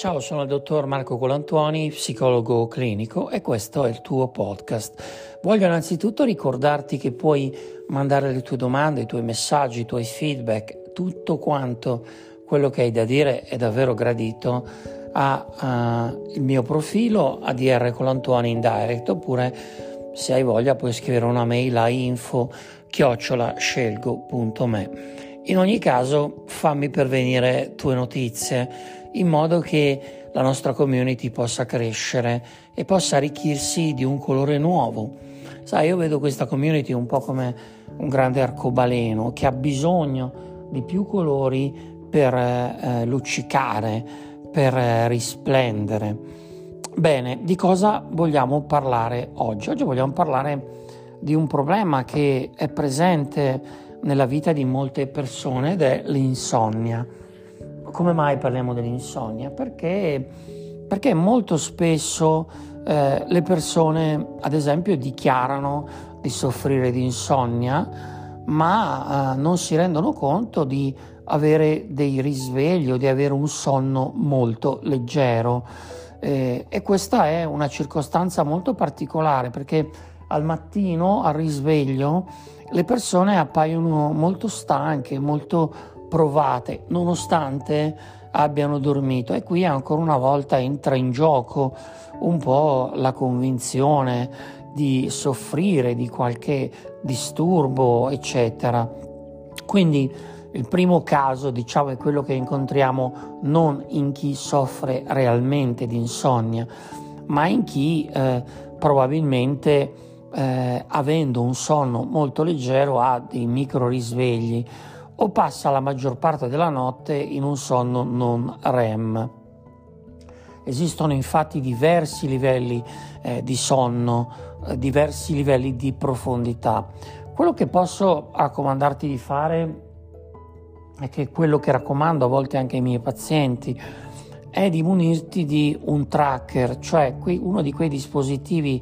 Ciao, sono il dottor Marco Colantuoni, psicologo clinico, e questo è il tuo podcast. Voglio innanzitutto ricordarti che puoi mandare le tue domande, i tuoi messaggi, i tuoi feedback, tutto quanto quello che hai da dire è davvero gradito al mio profilo ADR Colantuoni in direct, oppure se hai voglia puoi scrivere una mail a info@scelgo.me. In ogni caso fammi pervenire tue notizie in modo che la nostra community possa crescere e possa arricchirsi di un colore nuovo. Sai, io vedo questa community un po' come un grande arcobaleno che ha bisogno di più colori per luccicare, per risplendere. Bene, di cosa vogliamo parlare oggi? Oggi vogliamo parlare di un problema che è presente nella vita di molte persone ed è l'insonnia. Come mai parliamo dell'insonnia? Perché molto spesso le persone, ad esempio, dichiarano di soffrire di insonnia, ma non si rendono conto di avere dei risvegli o di avere un sonno molto leggero. E questa è una circostanza molto particolare, perché al mattino, al risveglio, le persone appaiono molto stanche, molto provate, nonostante abbiano dormito. E qui ancora una volta entra in gioco un po' la convinzione di soffrire di qualche disturbo, eccetera. Quindi il primo caso, diciamo, è quello che incontriamo non in chi soffre realmente di insonnia, ma in chi probabilmente avendo un sonno molto leggero ha dei micro risvegli o passa la maggior parte della notte in un sonno non REM. Esistono infatti diversi livelli di sonno, diversi livelli di profondità. Quello che posso raccomandarti di fare, è che quello che raccomando a volte anche ai miei pazienti, è di munirti di un tracker, cioè uno di quei dispositivi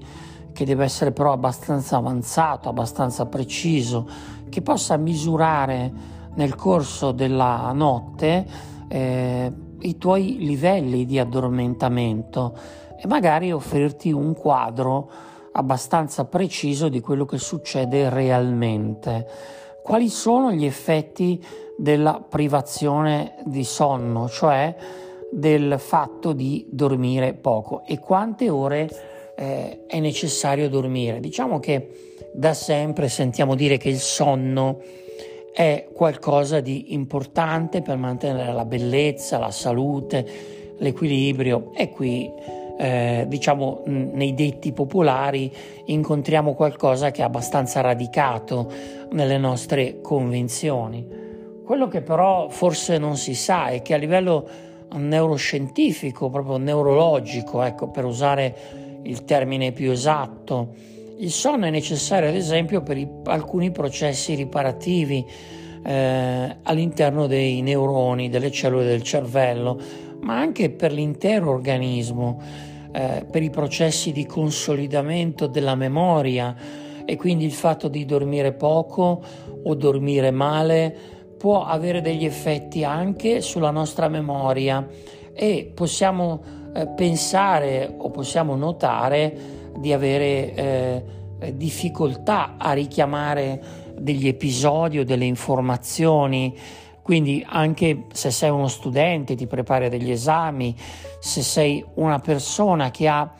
che deve essere però abbastanza avanzato, abbastanza preciso, che possa misurare nel corso della notte i tuoi livelli di addormentamento e magari offrirti un quadro abbastanza preciso di quello che succede realmente. Quali sono gli effetti della privazione di sonno, cioè del fatto di dormire poco, e quante ore è necessario dormire? Diciamo che da sempre sentiamo dire che il sonno è qualcosa di importante per mantenere la bellezza, la salute, l'equilibrio, e qui diciamo nei detti popolari incontriamo qualcosa che è abbastanza radicato nelle nostre convinzioni. Quello che però forse non si sa è che a livello neuroscientifico, proprio neurologico, ecco, per usare il termine più esatto, il sonno è necessario ad esempio per alcuni processi riparativi all'interno dei neuroni, delle cellule del cervello, ma anche per l'intero organismo, per i processi di consolidamento della memoria, e quindi il fatto di dormire poco o dormire male può avere degli effetti anche sulla nostra memoria, e possiamo pensare o possiamo notare di avere difficoltà a richiamare degli episodi o delle informazioni. Quindi anche se sei uno studente, ti prepari a degli esami, se sei una persona che ha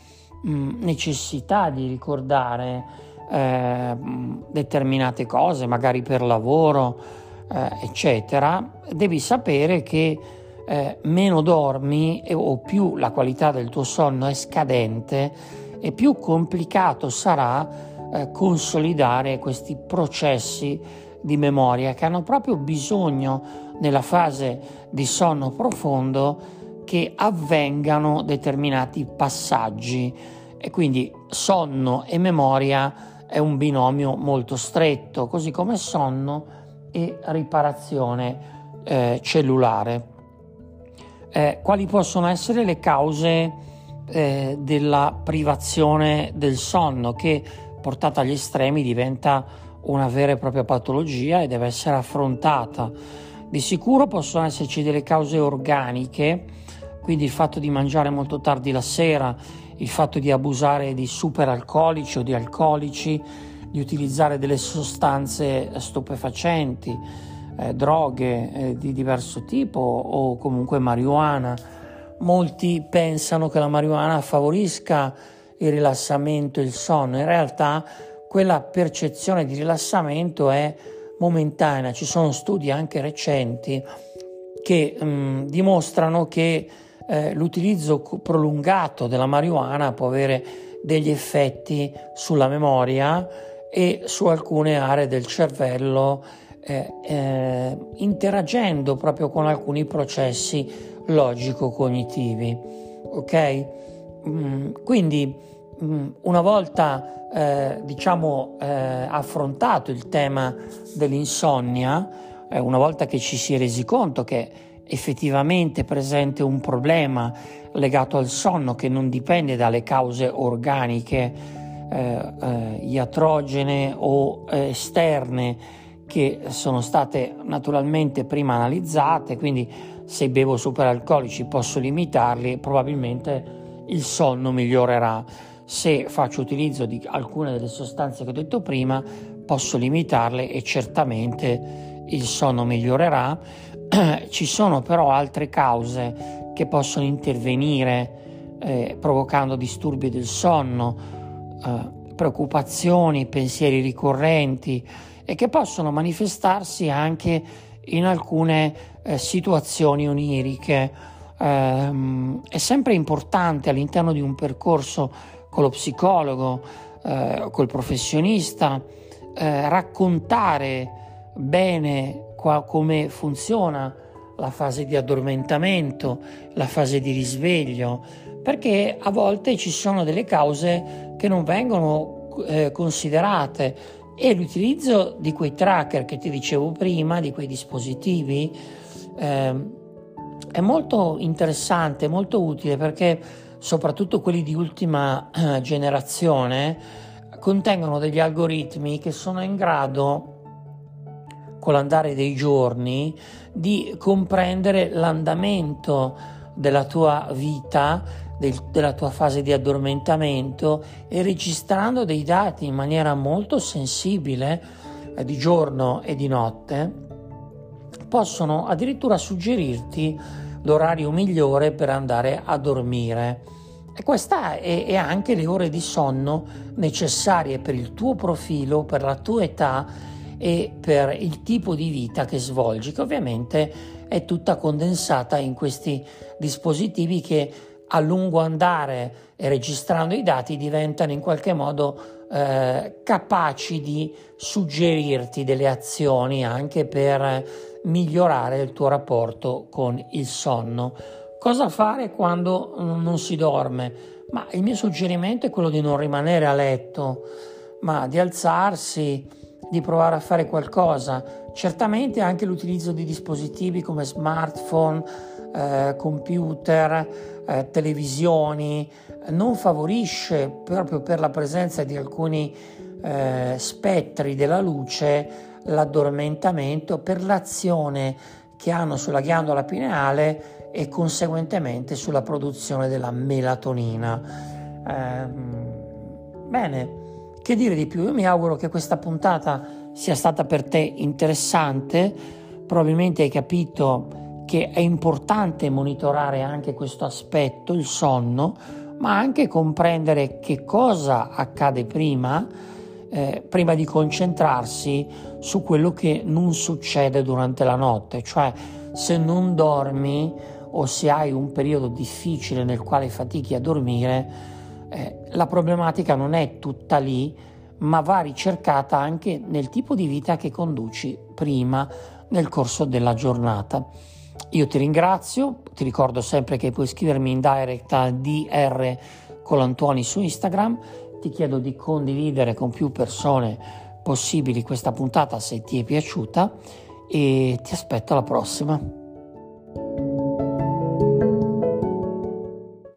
necessità di ricordare determinate cose, magari per lavoro, eccetera, devi sapere che meno dormi o più la qualità del tuo sonno è scadente, e più complicato sarà consolidare questi processi di memoria che hanno proprio bisogno, nella fase di sonno profondo, che avvengano determinati passaggi. E quindi sonno e memoria è un binomio molto stretto, così come sonno e riparazione cellulare. Quali possono essere le cause della privazione del sonno, che portata agli estremi diventa una vera e propria patologia e deve essere affrontata? Di sicuro possono esserci delle cause organiche, Quindi il fatto di mangiare molto tardi la sera, il fatto di abusare di superalcolici o di alcolici, di utilizzare delle sostanze stupefacenti, droghe di diverso tipo o comunque marijuana. Molti pensano che la marijuana favorisca il rilassamento e il sonno. In realtà quella percezione di rilassamento è momentanea. Ci sono studi anche recenti che dimostrano che l'utilizzo prolungato della marijuana può avere degli effetti sulla memoria e su alcune aree del cervello, interagendo proprio con alcuni processi logico-cognitivi. Ok? Quindi una volta affrontato il tema dell'insonnia, una volta che ci si è resi conto che effettivamente è presente un problema legato al sonno che non dipende dalle cause organiche iatrogene o esterne, che sono state naturalmente prima analizzate, quindi se bevo superalcolici posso limitarli e probabilmente il sonno migliorerà. Se faccio utilizzo di alcune delle sostanze che ho detto prima, posso limitarle e certamente il sonno migliorerà. Ci sono però altre cause che possono intervenire, provocando disturbi del sonno, preoccupazioni, pensieri ricorrenti, e che possono manifestarsi anche in alcune situazioni oniriche. È sempre importante all'interno di un percorso con lo psicologo, col professionista, raccontare bene come funziona la fase di addormentamento, la fase di risveglio, perché a volte ci sono delle cause che non vengono considerate, e l'utilizzo di quei tracker che ti dicevo prima, di quei dispositivi, è molto interessante, molto utile, perché soprattutto quelli di ultima generazione contengono degli algoritmi che sono in grado, con l'andare dei giorni, di comprendere l'andamento della tua vita, della tua fase di addormentamento, e registrando dei dati in maniera molto sensibile di giorno e di notte possono addirittura suggerirti l'orario migliore per andare a dormire, e questa è anche le ore di sonno necessarie per il tuo profilo, per la tua età e per il tipo di vita che svolgi, che ovviamente è tutta condensata in questi dispositivi che a lungo andare, registrando i dati, diventano in qualche modo capaci di suggerirti delle azioni anche per migliorare il tuo rapporto con il sonno. Cosa fare quando non si dorme? Ma il mio suggerimento è quello di non rimanere a letto, ma di alzarsi, di provare a fare qualcosa. Certamente anche l'utilizzo di dispositivi come smartphone, computer, televisioni non favorisce, proprio per la presenza di alcuni spettri della luce, l'addormentamento, per l'azione che hanno sulla ghiandola pineale e conseguentemente sulla produzione della melatonina. Bene, che dire di più? Io mi auguro che questa puntata sia stata per te interessante. Probabilmente hai capito che è importante monitorare anche questo aspetto, il sonno, ma anche comprendere che cosa accade prima di concentrarsi su quello che non succede durante la notte. Cioè, se non dormi o se hai un periodo difficile nel quale fatichi a dormire, la problematica non è tutta lì, ma va ricercata anche nel tipo di vita che conduci prima, nel corso della giornata. Io ti ringrazio, ti ricordo sempre che puoi scrivermi in direct a ADR Colantuoni su Instagram. Ti chiedo di condividere con più persone possibili questa puntata se ti è piaciuta, e ti aspetto alla prossima.